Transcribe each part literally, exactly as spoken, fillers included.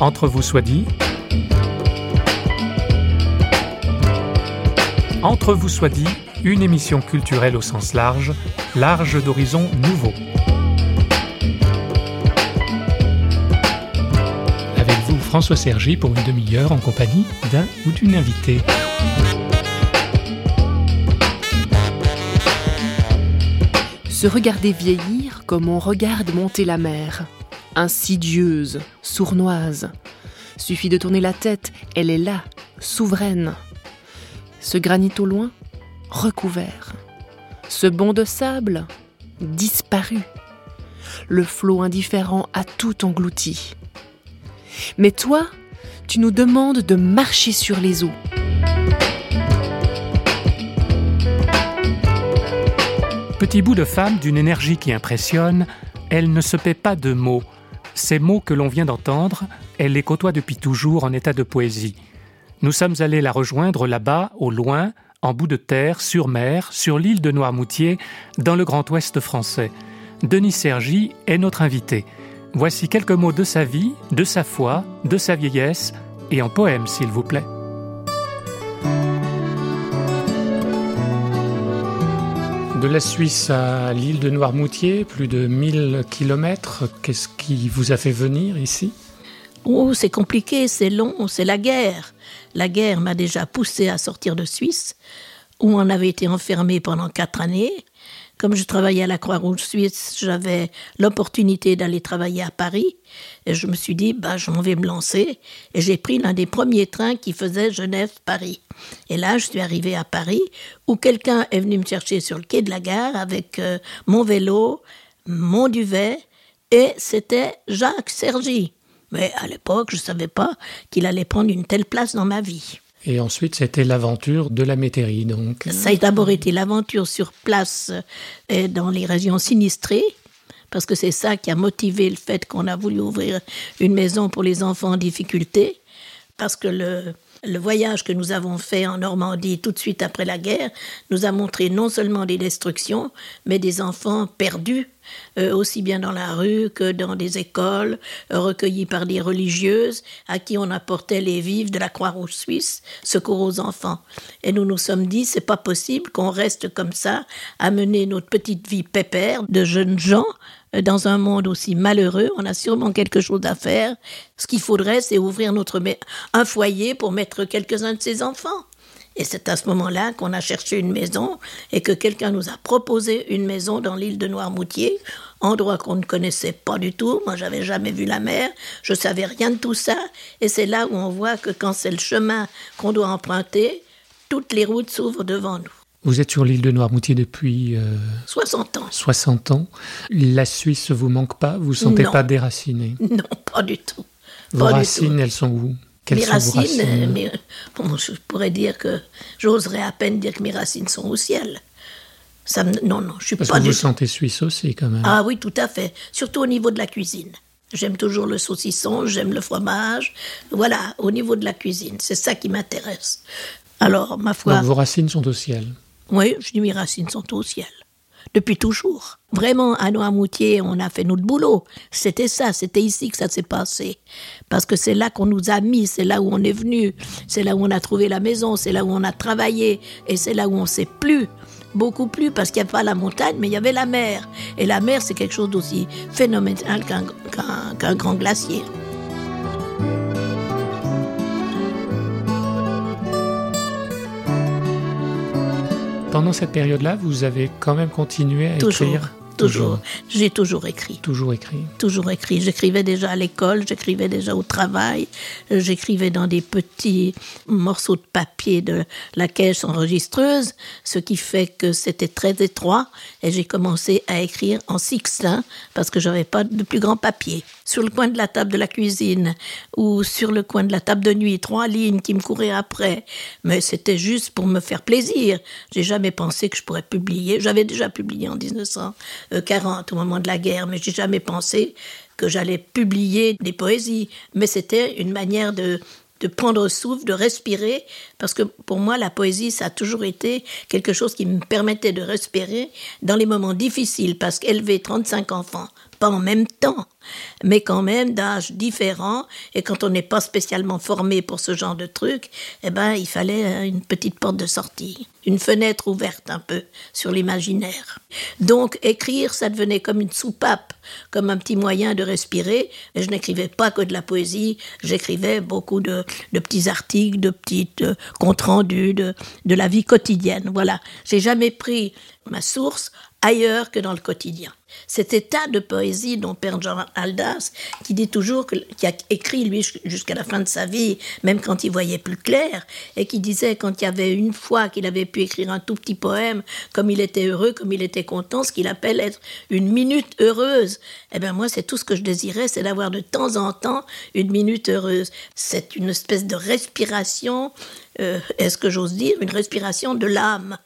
Entre vous soit dit. Entre vous soit dit, une émission culturelle au sens large, large d'horizons nouveaux. Avec vous, François Sergi, pour une demi-heure en compagnie d'un ou d'une invitée. Se regarder vieillir comme on regarde monter la mer. Insidieuse, sournoise. Suffit de tourner la tête, elle est là, souveraine. Ce granit au loin, recouvert. Ce banc de sable, disparu. Le flot indifférent a tout englouti. Mais toi, tu nous demandes de marcher sur les eaux. Petit bout de femme d'une énergie qui impressionne, elle ne se paie pas de mots. Ces mots que l'on vient d'entendre, elle les côtoie depuis toujours en état de poésie. Nous sommes allés la rejoindre là-bas, au loin, en bout de terre, sur mer, sur l'île de Noirmoutier, dans le Grand Ouest français. Denise Sergy est notre invitée. Voici quelques mots de sa vie, de sa foi, de sa vieillesse, et en poème, s'il vous plaît. De la Suisse à l'île de Noirmoutier, plus de mille kilomètres. Qu'est-ce qui vous a fait venir ici ? Oh, c'est compliqué, c'est long, c'est la guerre. La guerre m'a déjà poussée à sortir de Suisse, où on avait été enfermé pendant quatre années. Comme je travaillais à la Croix-Rouge Suisse, j'avais l'opportunité d'aller travailler à Paris. Et je me suis dit, bah, je m'en vais me lancer. Et j'ai pris l'un des premiers trains qui faisait Genève-Paris. Et là, je suis arrivée à Paris, où quelqu'un est venu me chercher sur le quai de la gare avec euh, mon vélo, mon duvet, et c'était Jacques Sergy. Mais à l'époque, je ne savais pas qu'il allait prendre une telle place dans ma vie. Et ensuite, c'était l'aventure de la métairie, donc. Ça a d'abord été l'aventure sur place et dans les régions sinistrées, parce que c'est ça qui a motivé le fait qu'on a voulu ouvrir une maison pour les enfants en difficulté, parce que le, le voyage que nous avons fait en Normandie tout de suite après la guerre nous a montré non seulement des destructions, mais des enfants perdus, Euh, aussi bien dans la rue que dans des écoles, euh, recueillies par des religieuses à qui on apportait les vivres de la Croix-Rouge Suisse, secours aux enfants. Et nous nous sommes dit, c'est pas possible qu'on reste comme ça, à mener notre petite vie pépère de jeunes gens euh, dans un monde aussi malheureux. On a sûrement quelque chose à faire. Ce qu'il faudrait, c'est ouvrir notre ma- un foyer pour mettre quelques-uns de ces enfants. Et c'est à ce moment-là qu'on a cherché une maison et que quelqu'un nous a proposé une maison dans l'île de Noirmoutier, endroit qu'on ne connaissait pas du tout. Moi, j'avais jamais vu la mer, je savais rien de tout ça. Et c'est là où on voit que quand c'est le chemin qu'on doit emprunter, toutes les routes s'ouvrent devant nous. Vous êtes sur l'île de Noirmoutier depuis... Euh... soixante ans. soixante ans. La Suisse ne vous manque pas ? Vous ne vous sentez non. pas déraciné ? Non, pas du tout. Vos pas racines, elles sont où ? Quelles mes racines, racines mes, bon, je pourrais dire que j'oserais à peine dire que mes racines sont au ciel. Ça me, non, non, je suis Parce pas. Parce que vous vous sentez suisse aussi, quand même. Ah oui, tout à fait. Surtout au niveau de la cuisine. J'aime toujours le saucisson, j'aime le fromage. Voilà, au niveau de la cuisine, c'est ça qui m'intéresse. Alors, ma foi. Donc vos racines sont au ciel. Oui, je dis mes racines sont au ciel. Depuis toujours. Vraiment, à Noirmoutier, on a fait notre boulot. C'était ça, c'était ici que ça s'est passé. Parce que c'est là qu'on nous a mis, c'est là où on est venu, c'est là où on a trouvé la maison, c'est là où on a travaillé, et c'est là où on s'est plu, beaucoup plu, parce qu'il n'y avait pas la montagne, mais il y avait la mer. Et la mer, c'est quelque chose d'aussi phénoménal qu'un, qu'un, qu'un grand glacier. Pendant cette période-là, vous avez quand même continué à toujours, écrire toujours. toujours. J'ai toujours écrit. Toujours écrit. Toujours écrit. J'écrivais déjà à l'école, j'écrivais déjà au travail, j'écrivais dans des petits morceaux de papier de la caisse enregistreuse, ce qui fait que c'était très étroit et j'ai commencé à écrire en sixlin parce que j'avais pas de plus grand papier. Sur le coin de la table de la cuisine ou sur le coin de la table de nuit, trois lignes qui me couraient après. Mais c'était juste pour me faire plaisir. J'ai jamais pensé que je pourrais publier. J'avais déjà publié en dix-neuf cent quarante, au moment de la guerre, mais j'ai jamais pensé que j'allais publier des poésies. Mais c'était une manière de, de prendre souffle, de respirer, parce que pour moi, la poésie, ça a toujours été quelque chose qui me permettait de respirer dans les moments difficiles, parce qu'élever trente-cinq enfants, pas en même temps, mais quand même d'âge différent. Et quand on n'est pas spécialement formé pour ce genre de truc, eh ben, il fallait une petite porte de sortie, une fenêtre ouverte un peu sur l'imaginaire. Donc écrire, ça devenait comme une soupape, comme un petit moyen de respirer. Et je n'écrivais pas que de la poésie, j'écrivais beaucoup de, de petits articles, de petits euh, comptes rendus, de, de la vie quotidienne. Voilà, j'ai jamais pris ma source ailleurs que dans le quotidien. Cet état de poésie dont Pierre Jean Haldas, qui dit toujours, que, qui a écrit lui jusqu'à la fin de sa vie, même quand il voyait plus clair, et qui disait quand il y avait une fois qu'il avait pu écrire un tout petit poème, comme il était heureux, comme il était content, ce qu'il appelle être une minute heureuse. Eh bien moi, c'est tout ce que je désirais, c'est d'avoir de temps en temps une minute heureuse. C'est une espèce de respiration, euh, est-ce que j'ose dire, une respiration de l'âme.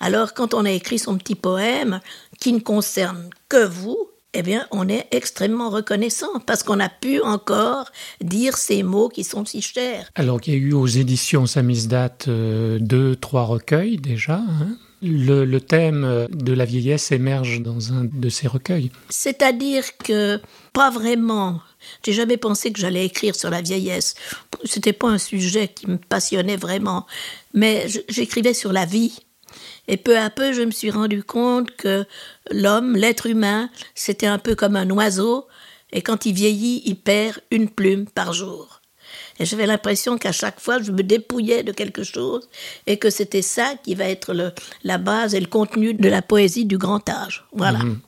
Alors quand on a écrit son petit poème, qui ne concerne que vous, eh bien, on est extrêmement reconnaissant parce qu'on a pu encore dire ces mots qui sont si chers. Alors qu'il y a eu aux éditions Samizdat euh, deux, trois recueils déjà, hein. Le, le thème de la vieillesse émerge dans un de ces recueils. C'est-à-dire que, pas vraiment, j'ai jamais pensé que j'allais écrire sur la vieillesse. C'était pas un sujet qui me passionnait vraiment, mais j'écrivais sur la vie. Et peu à peu, je me suis rendu compte que l'homme, l'être humain, c'était un peu comme un oiseau, et quand il vieillit, il perd une plume par jour. Et j'avais l'impression qu'à chaque fois, je me dépouillais de quelque chose, et que c'était ça qui va être le, la base et le contenu de la poésie du grand âge. Voilà. Mmh.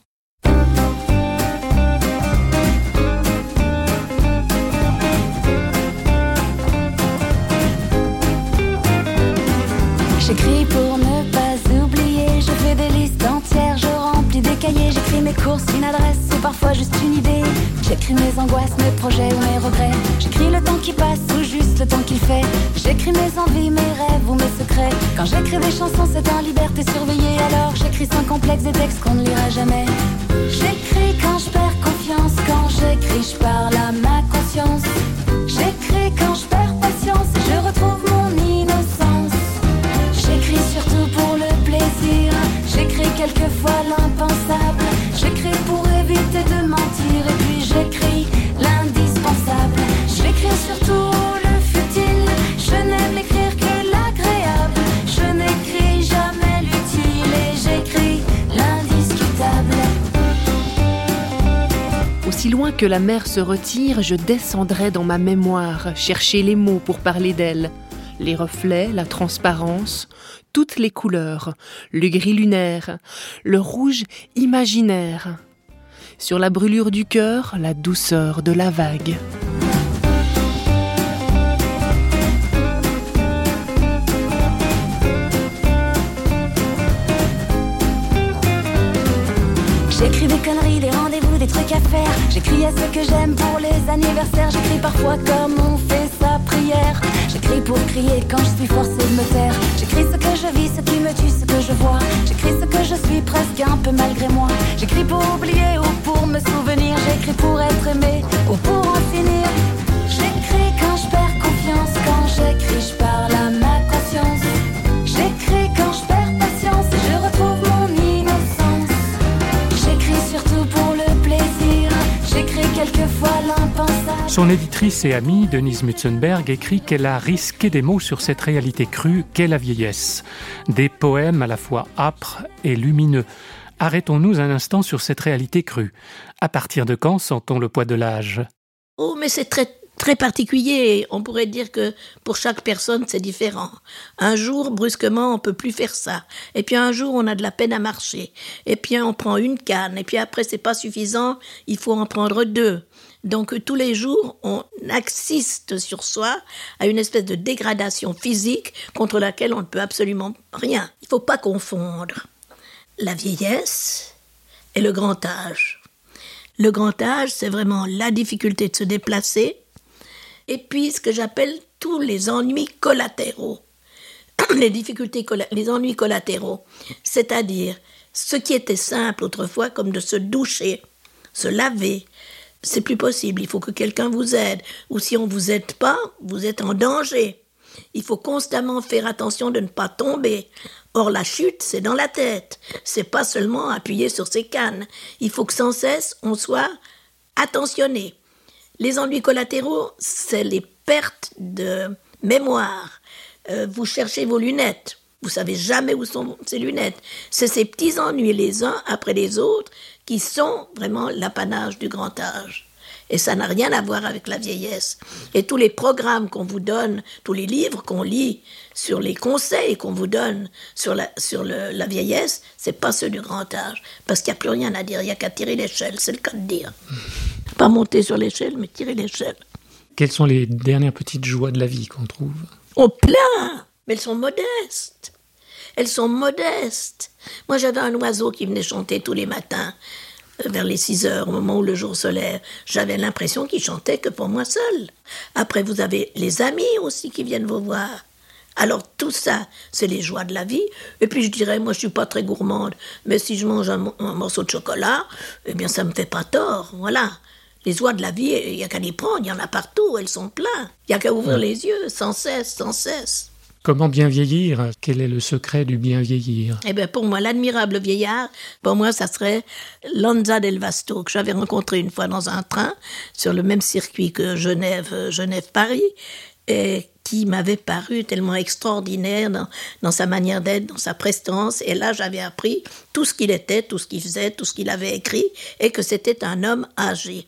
J'écris pour ne pas oublier, je fais des listes entières, je remplis des cahiers, j'écris mes courses, une adresse ou parfois juste une idée. J'écris mes angoisses, mes projets ou mes regrets, j'écris le temps qui passe ou juste le temps qu'il fait. J'écris mes envies, mes rêves ou mes secrets. Quand j'écris des chansons, c'est en liberté surveillée, alors j'écris sans complexe des textes qu'on ne lira jamais. J'écris quand je perds confiance, quand j'écris je parle à ma conscience. J'écris quand je perds patience, je retrouve mon innocence. J'écris surtout pour le plaisir, j'écris quelquefois l'impensable, j'écris pour éviter de mentir, et puis j'écris l'indispensable. J'écris surtout le futile, je n'aime écrire que l'agréable, je n'écris jamais l'utile, et j'écris l'indiscutable. Aussi loin que la mer se retire, je descendrai dans ma mémoire, chercher les mots pour parler d'elle. Les reflets, la transparence, toutes les couleurs, le gris lunaire, le rouge imaginaire. Sur la brûlure du cœur, la douceur de la vague. J'écris des conneries, des rendez-vous, des trucs à faire. J'écris à ceux que j'aime pour les anniversaires. J'écris parfois comme on fait sa prière. J'écris pour crier quand je suis forcée de me taire. J'écris ce que je vis, ce qui me tue, ce que je vois. J'écris ce que je suis presque un peu malgré moi. J'écris pour oublier ou pour me souvenir. J'écris pour être aimé ou pour en finir. J'écris quand je perds confiance. Quand j'écris, je parle à ma conscience. J'écris quand je perds patience. Je retrouve mon innocence. J'écris surtout pour le plaisir. J'écris quelquefois l'impensable. Son éditrice et amie, Denise Mützenberg, écrit qu'elle a risqué des mots sur cette réalité crue qu'est la vieillesse. Des poèmes à la fois âpres et lumineux. Arrêtons-nous un instant sur cette réalité crue. À partir de quand sent-on le poids de l'âge ? Oh, mais c'est très... très particulier, on pourrait dire que pour chaque personne c'est différent. Un jour, brusquement, on peut plus faire ça. Et puis un jour, on a de la peine à marcher. Et puis on prend une canne. Et puis après, c'est pas suffisant, il faut en prendre deux. Donc tous les jours, on assiste sur soi à une espèce de dégradation physique contre laquelle on ne peut absolument rien. Il faut pas confondre la vieillesse et le grand âge. Le grand âge, c'est vraiment la difficulté de se déplacer. Et puis, ce que j'appelle tous les ennuis collatéraux, les difficultés, les ennuis collatéraux, c'est-à-dire ce qui était simple autrefois, comme de se doucher, se laver, c'est plus possible, il faut que quelqu'un vous aide, ou si on ne vous aide pas, vous êtes en danger. Il faut constamment faire attention de ne pas tomber. Or, la chute, c'est dans la tête. C'est pas seulement appuyer sur ses cannes. Il faut que sans cesse, on soit attentionné. Les ennuis collatéraux, c'est les pertes de mémoire. Euh, vous cherchez vos lunettes. Vous savez jamais où sont ces lunettes. C'est ces petits ennuis, les uns après les autres, qui sont vraiment l'apanage du grand âge. Et ça n'a rien à voir avec la vieillesse. Et tous les programmes qu'on vous donne, tous les livres qu'on lit, sur les conseils qu'on vous donne sur la, sur le, la vieillesse, c'est pas ceux du grand âge. Parce qu'il n'y a plus rien à dire, il n'y a qu'à tirer l'échelle, c'est le cas de dire. Pas monter sur l'échelle, mais tirer l'échelle. Quelles sont les dernières petites joies de la vie qu'on trouve ? On plein, mais elles sont modestes. Elles sont modestes. Moi, j'avais un oiseau qui venait chanter tous les matins, vers les six heures, au moment où le jour se lève. J'avais l'impression qu'il chantait que pour moi seul. Après, vous avez les amis aussi qui viennent vous voir. Alors, tout ça, c'est les joies de la vie. Et puis, je dirais, moi, je suis pas très gourmande, mais si je mange un, un morceau de chocolat, eh bien, ça me fait pas tort, voilà. Les joies de la vie, il n'y a qu'à les prendre, il y en a partout, elles sont pleines. Il n'y a qu'à ouvrir les yeux, sans cesse, sans cesse. Comment bien vieillir ? Quel est le secret du bien vieillir ? Eh bien, pour moi, l'admirable vieillard, pour moi, ça serait Lanza del Vasto, que j'avais rencontré une fois dans un train, sur le même circuit que Genève, Genève-Paris, et qui m'avait paru tellement extraordinaire dans, dans sa manière d'être, dans sa prestance. Et là, j'avais appris tout ce qu'il était, tout ce qu'il faisait, tout ce qu'il avait écrit, et que c'était un homme âgé.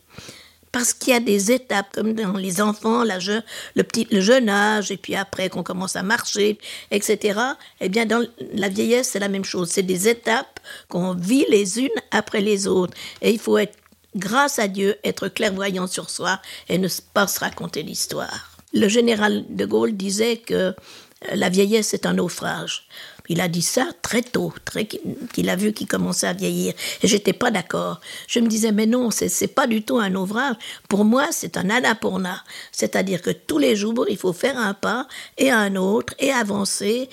Parce qu'il y a des étapes, comme dans les enfants, la je, le, petit, le jeune âge, et puis après qu'on commence à marcher, et cetera. Eh bien, dans la vieillesse, c'est la même chose. C'est des étapes qu'on vit les unes après les autres. Et il faut, être, grâce à Dieu, être clairvoyant sur soi et ne pas se raconter l'histoire. Le général de Gaulle disait que la vieillesse est un naufrage. Il a dit ça très tôt, très, qu'il a vu qu'il commençait à vieillir. Et j'étais pas d'accord. Je me disais, mais non, c'est, c'est pas du tout un naufrage. Pour moi, c'est un annapurna. C'est-à-dire que tous les jours, il faut faire un pas et un autre et avancer.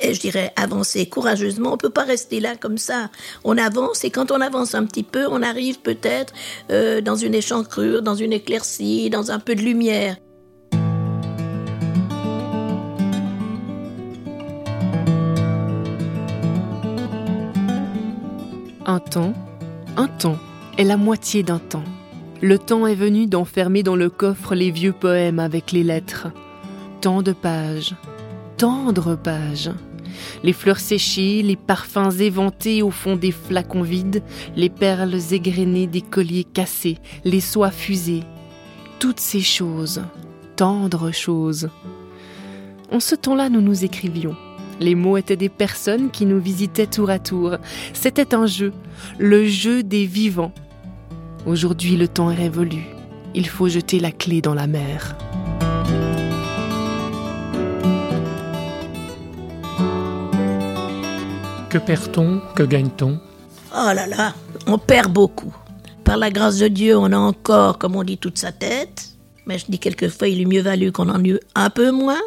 Et je dirais avancer courageusement. On peut pas rester là comme ça. On avance et quand on avance un petit peu, on arrive peut-être euh, dans une échancrure, dans une éclaircie, dans un peu de lumière. Un temps, un temps, est la moitié d'un temps. Le temps est venu d'enfermer dans le coffre les vieux poèmes avec les lettres. Tant de pages, tant de pages. Les fleurs séchées, les parfums éventés au fond des flacons vides, les perles égrenées des colliers cassés, les soies fusées. Toutes ces choses, tendres choses. En ce temps-là, nous nous écrivions. Les mots étaient des personnes qui nous visitaient tour à tour. C'était un jeu, le jeu des vivants. Aujourd'hui, le temps est révolu. Il faut jeter la clé dans la mer. Que perd-on ? Que gagne-t-on ? Oh là là, on perd beaucoup. Par la grâce de Dieu, on a encore, comme on dit, toute sa tête. Mais je dis quelquefois, il eût mieux valu qu'on en eût un peu moins.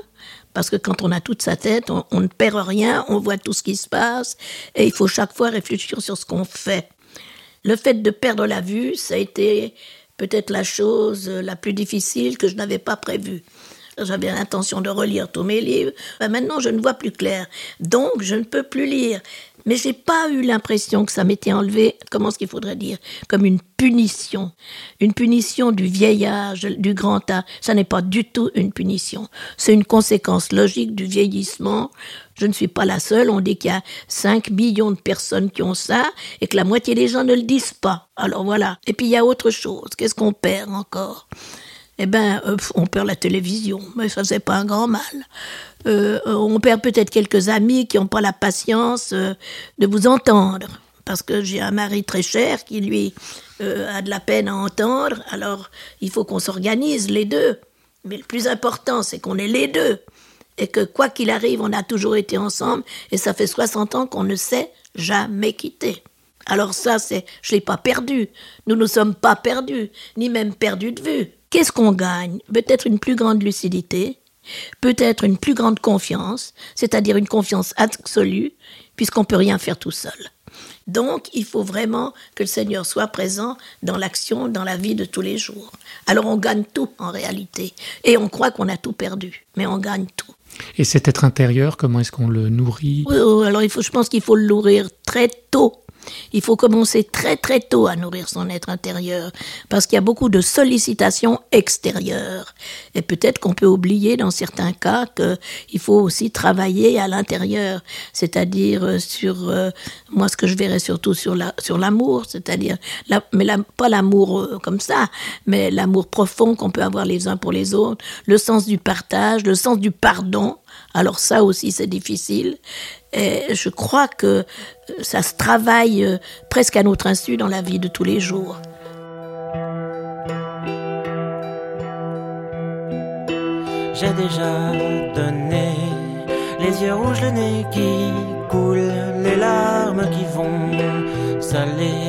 Parce que quand on a toute sa tête, on, on ne perd rien, on voit tout ce qui se passe, et il faut chaque fois réfléchir sur ce qu'on fait. Le fait de perdre la vue, ça a été peut-être la chose la plus difficile que je n'avais pas prévue. J'avais l'intention de relire tous mes livres, ben maintenant je ne vois plus clair, donc je ne peux plus lire. Mais je n'ai pas eu l'impression que ça m'était enlevé, comment est-ce qu'il faudrait dire, comme une punition. Une punition du vieil âge, du grand âge. Ça n'est pas du tout une punition. C'est une conséquence logique du vieillissement. Je ne suis pas la seule. On dit qu'il y a cinq millions de personnes qui ont ça et que la moitié des gens ne le disent pas. Alors voilà. Et puis il y a autre chose. Qu'est-ce qu'on perd encore ? Eh bien, euh, on perd la télévision, mais ça, c'est pas un grand mal. Euh, on perd peut-être quelques amis qui n'ont pas la patience euh, de vous entendre. Parce que j'ai un mari très cher qui, lui, euh, a de la peine à entendre. Alors, il faut qu'on s'organise, les deux. Mais le plus important, c'est qu'on est les deux. Et que, quoi qu'il arrive, on a toujours été ensemble. Et ça fait soixante ans qu'on ne s'est jamais quittés. Alors ça, c'est, je ne l'ai pas perdu. Nous ne nous sommes pas perdus, ni même perdus de vue. Qu'est-ce qu'on gagne ? Peut-être une plus grande lucidité, peut-être une plus grande confiance, c'est-à-dire une confiance absolue, puisqu'on ne peut rien faire tout seul. Donc, il faut vraiment que le Seigneur soit présent dans l'action, dans la vie de tous les jours. Alors, on gagne tout, en réalité. Et on croit qu'on a tout perdu, mais on gagne tout. Et cet être intérieur, comment est-ce qu'on le nourrit ? Alors il faut, je pense qu'il faut le nourrir très tôt. Il faut commencer très très tôt à nourrir son être intérieur, parce qu'il y a beaucoup de sollicitations extérieures. Et peut-être qu'on peut oublier dans certains cas qu'il faut aussi travailler à l'intérieur, c'est-à-dire sur, euh, moi ce que je verrais surtout sur, la, sur l'amour, c'est-à-dire, la, mais la, pas l'amour comme ça, mais l'amour profond qu'on peut avoir les uns pour les autres, le sens du partage, le sens du pardon. Alors ça aussi c'est difficile. Et je crois que ça se travaille presque à notre insu dans la vie de tous les jours. J'ai déjà donné les yeux rouges, le nez qui coule, les larmes qui vont saler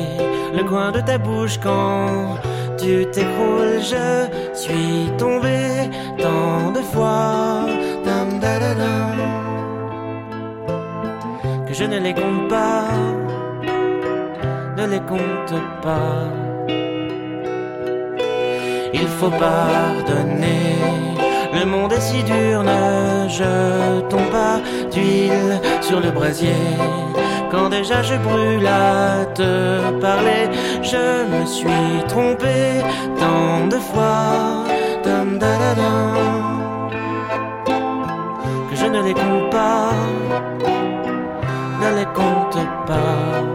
le coin de ta bouche quand tu t'écroules. Je suis tombé tant de fois, dam, da, da, dam, que je ne les compte pas, ne les compte pas. Il faut pardonner, le monde est si dur, ne jetons pas d'huile sur le brasier. Quand déjà je brûle à te parler, je me suis trompé tant de fois, dam, da, da, dam, que je ne les compte pas, ne les compte pas.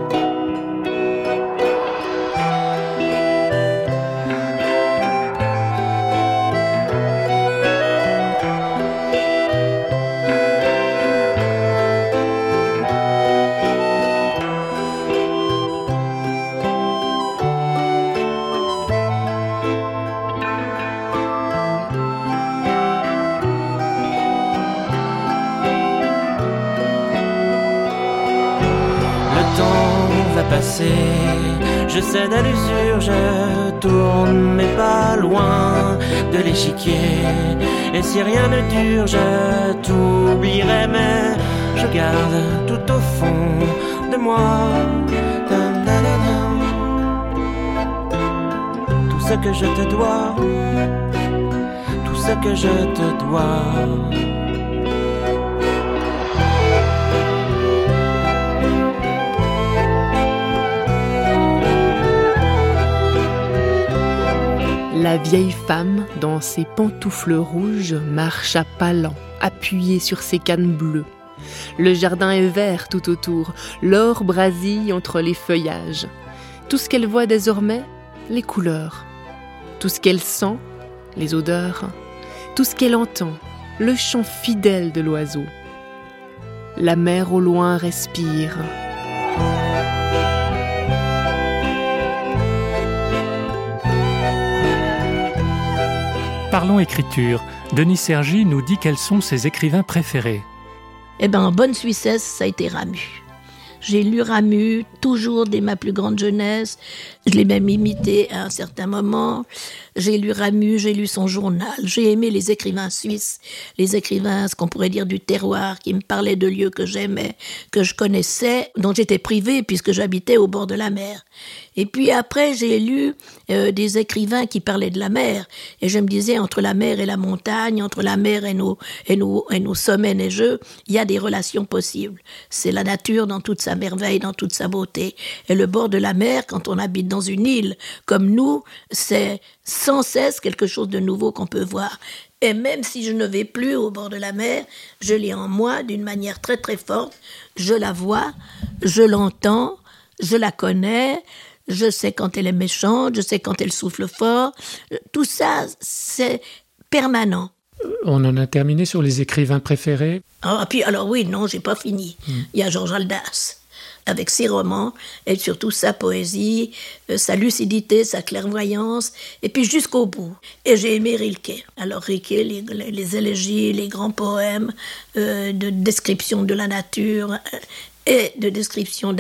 Je cède à l'usure, je tourne mais pas loin de l'échiquier. Et si rien ne dure, je t'oublierai, mais je garde tout au fond de moi, dun, dun, dun, dun, tout ce que je te dois, tout ce que je te dois. La vieille femme, dans ses pantoufles rouges, marche à pas lents, appuyée sur ses cannes bleues. Le jardin est vert tout autour, l'or brasille entre les feuillages. Tout ce qu'elle voit désormais, les couleurs. Tout ce qu'elle sent, les odeurs. Tout ce qu'elle entend, le chant fidèle de l'oiseau. La mer au loin respire. Parlons écriture. Denise Sergy nous dit quels sont ses écrivains préférés. Eh bien, en bonne Suissesse, ça a été Ramu. J'ai lu Ramu toujours dès ma plus grande jeunesse. Je l'ai même imité à un certain moment. J'ai lu Ramu, j'ai lu son journal. J'ai aimé les écrivains suisses, les écrivains, ce qu'on pourrait dire du terroir, qui me parlaient de lieux que j'aimais, que je connaissais, dont j'étais privée puisque j'habitais au bord de la mer. Et puis après, j'ai lu euh, des écrivains qui parlaient de la mer. Et je me disais, entre la mer et la montagne, entre la mer et nos, et nos, et nos sommets neigeux, il y a des relations possibles. C'est la nature dans toute sa merveille, dans toute sa beauté. Et le bord de la mer, quand on habite dans une île comme nous, c'est sans cesse quelque chose de nouveau qu'on peut voir. Et même si je ne vais plus au bord de la mer, je l'ai en moi d'une manière très très forte. Je la vois, je l'entends, je la connais. Je sais quand elle est méchante, je sais quand elle souffle fort. Tout ça, c'est permanent. On en a terminé sur les écrivains préférés. Ah, puis alors oui, non, j'ai pas fini. Mmh. Il y a Georges Haldas, avec ses romans, et surtout sa poésie, sa lucidité, sa clairvoyance, et puis jusqu'au bout. Et j'ai aimé Rilke. Alors Rilke, les, les élégies, les grands poèmes, euh, de description de la nature... Euh, et de description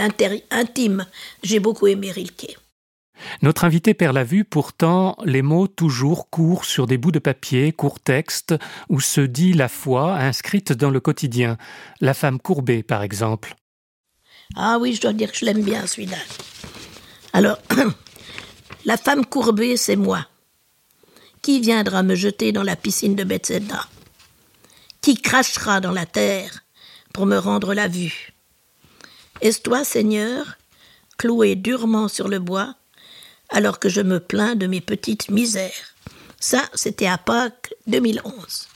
intime. J'ai beaucoup aimé Rilke. Notre invité perd la vue, pourtant les mots toujours courent sur des bouts de papier, courts textes, où se dit la foi inscrite dans le quotidien. La femme courbée, par exemple. Ah oui, je dois dire que je l'aime bien, celui-là. Alors, la femme courbée, c'est moi. Qui viendra me jeter dans la piscine de Bethesda ? qui crachera dans la terre pour me rendre la vue. Est-ce toi, Seigneur, cloué durement sur le bois, alors que je me plains de mes petites misères? Ça, c'était à Pâques deux mille onze.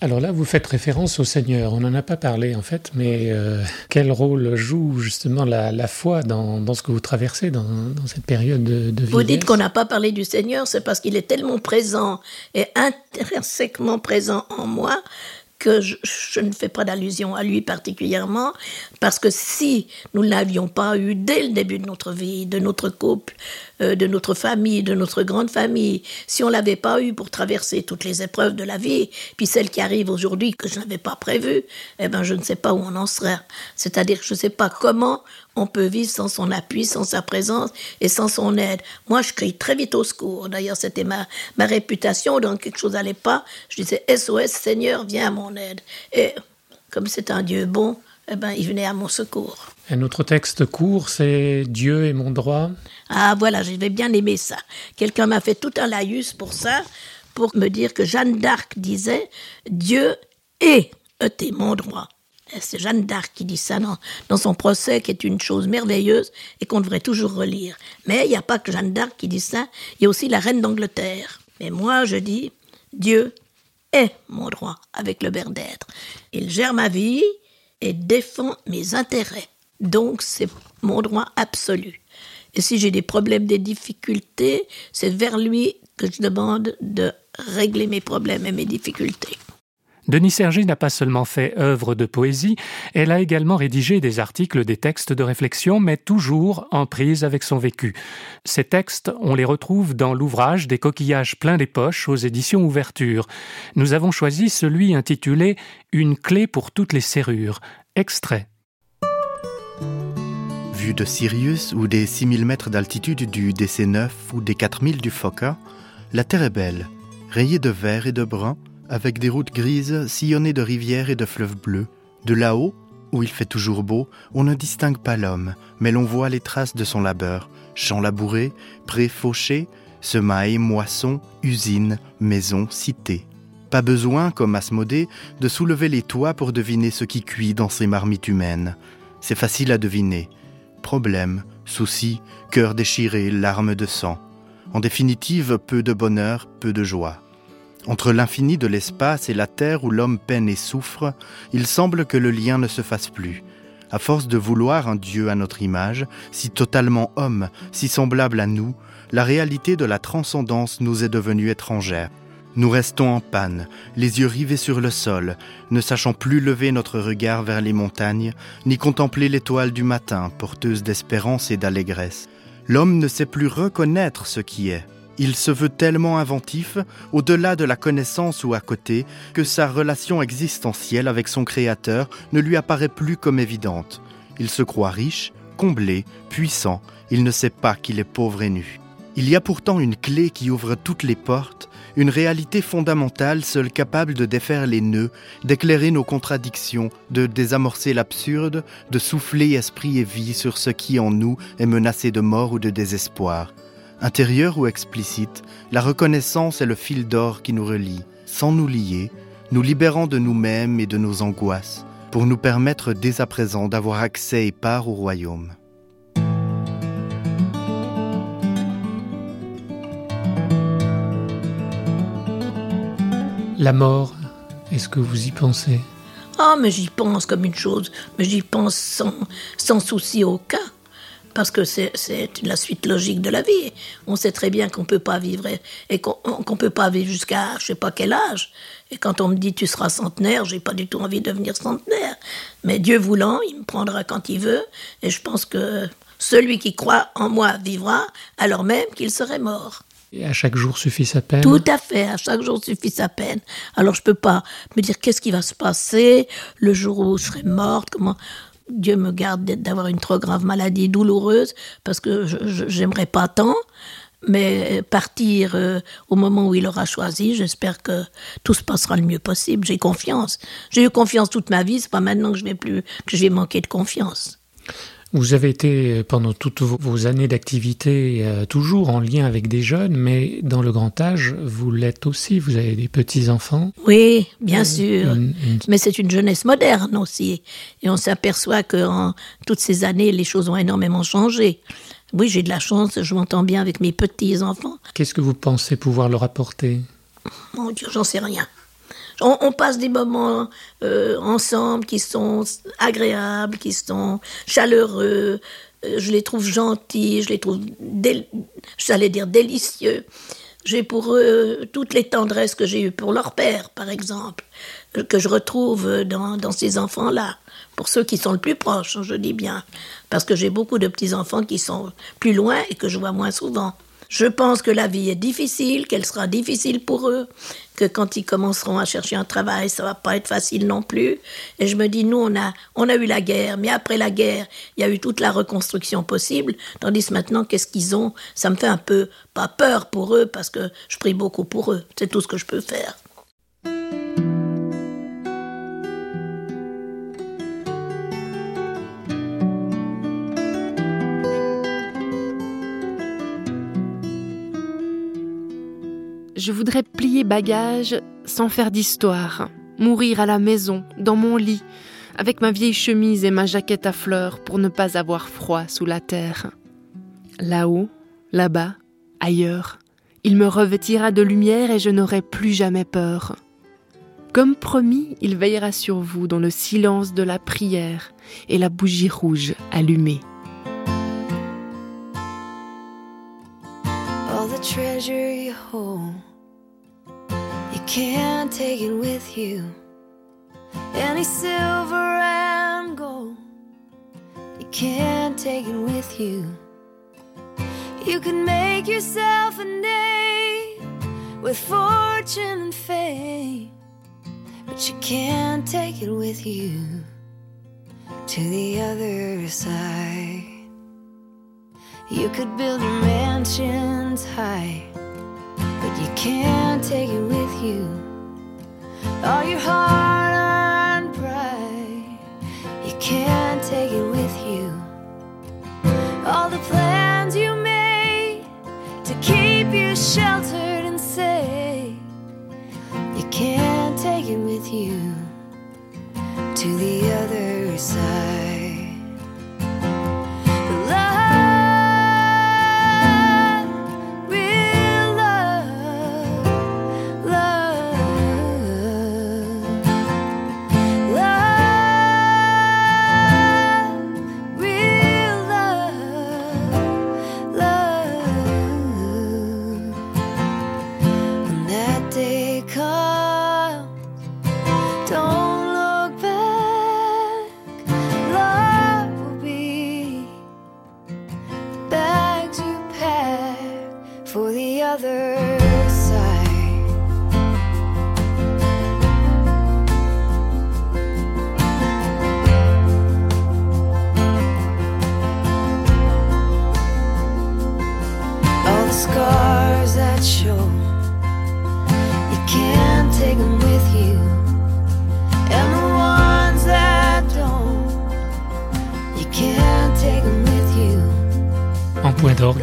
Alors là, vous faites référence au Seigneur. On n'en a pas parlé, en fait, mais euh, quel rôle joue justement la, la foi dans, dans ce que vous traversez, dans, dans cette période de, de vie? Vous dites qu'on n'a pas parlé du Seigneur, c'est parce qu'il est tellement présent et intrinsèquement présent en moi que je, je ne fais pas d'allusion à lui particulièrement, parce que si nous ne l'avions pas eu dès le début de notre vie, de notre couple, euh, de notre famille, de notre grande famille, si on ne l'avait pas eu pour traverser toutes les épreuves de la vie, puis celles qui arrivent aujourd'hui que je n'avais pas prévues, eh ben je ne sais pas où on en serait. C'est-à-dire que je ne sais pas comment on peut vivre sans son appui, sans sa présence et sans son aide. Moi, je crie très vite au secours. D'ailleurs, c'était ma, ma réputation. Donc, quelque chose n'allait pas. Je disais S O S, Seigneur, viens à mon aide. Et comme c'est un Dieu bon, eh ben, il venait à mon secours. Un autre texte court, c'est « Dieu est mon droit ». Ah, voilà, j'avais bien aimé ça. Quelqu'un m'a fait tout un laïus pour ça, pour me dire que Jeanne d'Arc disait « Dieu est mon droit ». C'est Jeanne d'Arc qui dit ça dans, dans son procès, qui est une chose merveilleuse et qu'on devrait toujours relire. Mais il n'y a pas que Jeanne d'Arc qui dit ça, il y a aussi la reine d'Angleterre. Mais moi, je dis, Dieu est mon droit, avec le verbe d'être. Il gère ma vie et défend mes intérêts. Donc, c'est mon droit absolu. Et si j'ai des problèmes, des difficultés, c'est vers lui que je demande de régler mes problèmes et mes difficultés. Denise Sergy n'a pas seulement fait œuvre de poésie, elle a également rédigé des articles, des textes de réflexion, mais toujours en prise avec son vécu. Ces textes, on les retrouve dans l'ouvrage « Des coquillages pleins des poches » aux éditions Ouverture. Nous avons choisi celui intitulé « Une clé pour toutes les serrures ». Extrait. Vue de Sirius ou des six mille mètres d'altitude du D C neuf ou des quatre mille du Fokker, la terre est belle, rayée de vert et de brun, avec des routes grises sillonnées de rivières et de fleuves bleus. De là-haut, où il fait toujours beau, on ne distingue pas l'homme, mais l'on voit les traces de son labeur. Champs labourés, prés fauchés, semailles, moissons, usines, maisons, cités. Pas besoin, comme Asmodée, de soulever les toits pour deviner ce qui cuit dans ces marmites humaines. C'est facile à deviner. Problèmes, soucis, cœurs déchirés, larmes de sang. En définitive, peu de bonheur, peu de joie. Entre l'infini de l'espace et la terre où l'homme peine et souffre, il semble que le lien ne se fasse plus. À force de vouloir un Dieu à notre image, si totalement homme, si semblable à nous, la réalité de la transcendance nous est devenue étrangère. Nous restons en panne, les yeux rivés sur le sol, ne sachant plus lever notre regard vers les montagnes, ni contempler l'étoile du matin, porteuse d'espérance et d'allégresse. L'homme ne sait plus reconnaître ce qui est. Il se veut tellement inventif, au-delà de la connaissance ou à côté, que sa relation existentielle avec son créateur ne lui apparaît plus comme évidente. Il se croit riche, comblé, puissant, il ne sait pas qu'il est pauvre et nu. Il y a pourtant une clé qui ouvre toutes les portes, une réalité fondamentale seule capable de défaire les nœuds, d'éclairer nos contradictions, de désamorcer l'absurde, de souffler esprit et vie sur ce qui en nous est menacé de mort ou de désespoir. Intérieure ou explicite, la reconnaissance est le fil d'or qui nous relie, sans nous lier, nous libérant de nous-mêmes et de nos angoisses, pour nous permettre dès à présent d'avoir accès et part au royaume. La mort, est-ce que vous y pensez ? Ah, oh, mais j'y pense comme une chose, mais j'y pense sans, sans souci aucun. Parce que c'est, c'est la suite logique de la vie. On sait très bien qu'on ne peut pas vivre et, et qu'on ne peut pas vivre jusqu'à je ne sais pas quel âge. Et quand on me dit « tu seras centenaire », je n'ai pas du tout envie de devenir centenaire. Mais Dieu voulant, il me prendra quand il veut. Et je pense que celui qui croit en moi vivra alors même qu'il serait mort. Et à chaque jour suffit sa peine. Tout à fait, à chaque jour suffit sa peine. Alors je ne peux pas me dire qu'est-ce qui va se passer le jour où je serai morte, comment... Dieu me garde d'avoir une trop grave maladie douloureuse, parce que je, je, j'aimerais pas tant, mais partir euh, au moment où il aura choisi, j'espère que tout se passera le mieux possible. J'ai confiance. J'ai eu confiance toute ma vie, c'est pas maintenant que je vais, plus, que je vais manquer de confiance. Vous avez été pendant toutes vos années d'activité euh, toujours en lien avec des jeunes, mais dans le grand âge, vous l'êtes aussi. Vous avez des petits-enfants. Oui, bien euh, sûr. Une, une... Mais c'est une jeunesse moderne aussi. Et on s'aperçoit qu'en toutes ces années, les choses ont énormément changé. Oui, j'ai de la chance, je m'entends bien avec mes petits-enfants. Qu'est-ce que vous pensez pouvoir leur apporter ? Mon Dieu, j'en sais rien. On, on passe des moments euh, ensemble qui sont agréables, qui sont chaleureux. Euh, je les trouve gentils, je les trouve, dél- j'allais dire, délicieux. J'ai pour eux toutes les tendresses que j'ai eues pour leur père, par exemple, que je retrouve dans, dans ces enfants-là. Pour ceux qui sont le plus proches, je dis bien. Parce que j'ai beaucoup de petits-enfants qui sont plus loin et que je vois moins souvent. Je pense que la vie est difficile, qu'elle sera difficile pour eux, que quand ils commenceront à chercher un travail, ça va pas être facile non plus. Et je me dis, nous, on a, on a eu la guerre, mais après la guerre, il y a eu toute la reconstruction possible. Tandis que maintenant, qu'est-ce qu'ils ont ? Ça me fait un peu, pas peur pour eux, parce que je prie beaucoup pour eux. C'est tout ce que je peux faire. Je voudrais plier bagage sans faire d'histoire, mourir à la maison, dans mon lit, avec ma vieille chemise et ma jaquette à fleurs pour ne pas avoir froid sous la terre. Là-haut, là-bas, ailleurs, il me revêtira de lumière et je n'aurai plus jamais peur. Comme promis, il veillera sur vous dans le silence de la prière et la bougie rouge allumée. All the treasure you hold, can't take it with you. Any silver and gold, you can't take it with you. You can make yourself a name with fortune and fame, but you can't take it with you to the other side. You could build your mansions high, but you can't take it with you. All your hard-earned pride, you can't take it with you. All the plans you made to keep you sheltered and safe, you can't take it with you to the other side.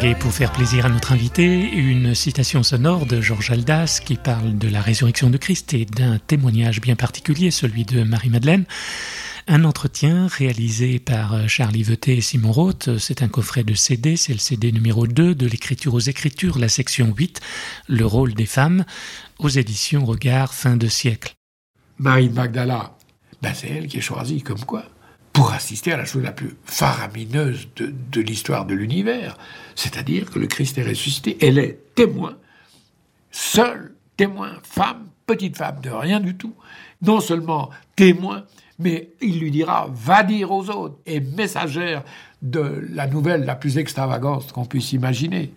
Et pour faire plaisir à notre invité, une citation sonore de Georges Haldas qui parle de la résurrection de Christ et d'un témoignage bien particulier, celui de Marie-Madeleine. Un entretien réalisé par Charlie Veutet et Simon Roth. C'est un coffret de C D, c'est le C D numéro deux de l'écriture aux écritures, la section huit, le rôle des femmes, aux éditions Regards fin de siècle. Marie Magdala, ben c'est elle qui est choisie, comme quoi pour assister à la chose la plus faramineuse de, de l'histoire de l'univers, c'est-à-dire que le Christ est ressuscité. Elle est témoin, seule témoin, femme, petite femme, de rien du tout. Non seulement témoin, mais il lui dira « va dire aux autres » et messagère de la nouvelle la plus extravagante qu'on puisse imaginer.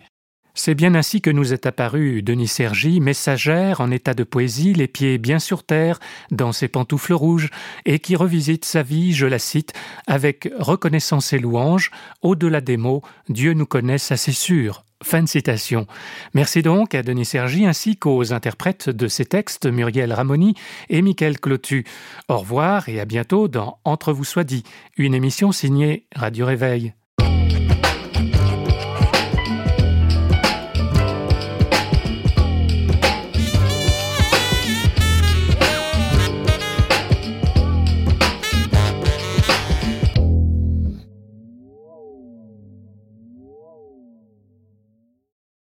C'est bien ainsi que nous est apparue Denise Sergy, messagère en état de poésie, les pieds bien sur terre, dans ses pantoufles rouges, et qui revisite sa vie, je la cite, avec reconnaissance et louange, au-delà des mots, Dieu nous connaît, ça c'est sûr. Fin de citation. Merci donc à Denise Sergy ainsi qu'aux interprètes de ces textes, Muriel Ramoni et Michel Clotu. Au revoir et à bientôt dans Entre vous soit dit, une émission signée Radio Réveil.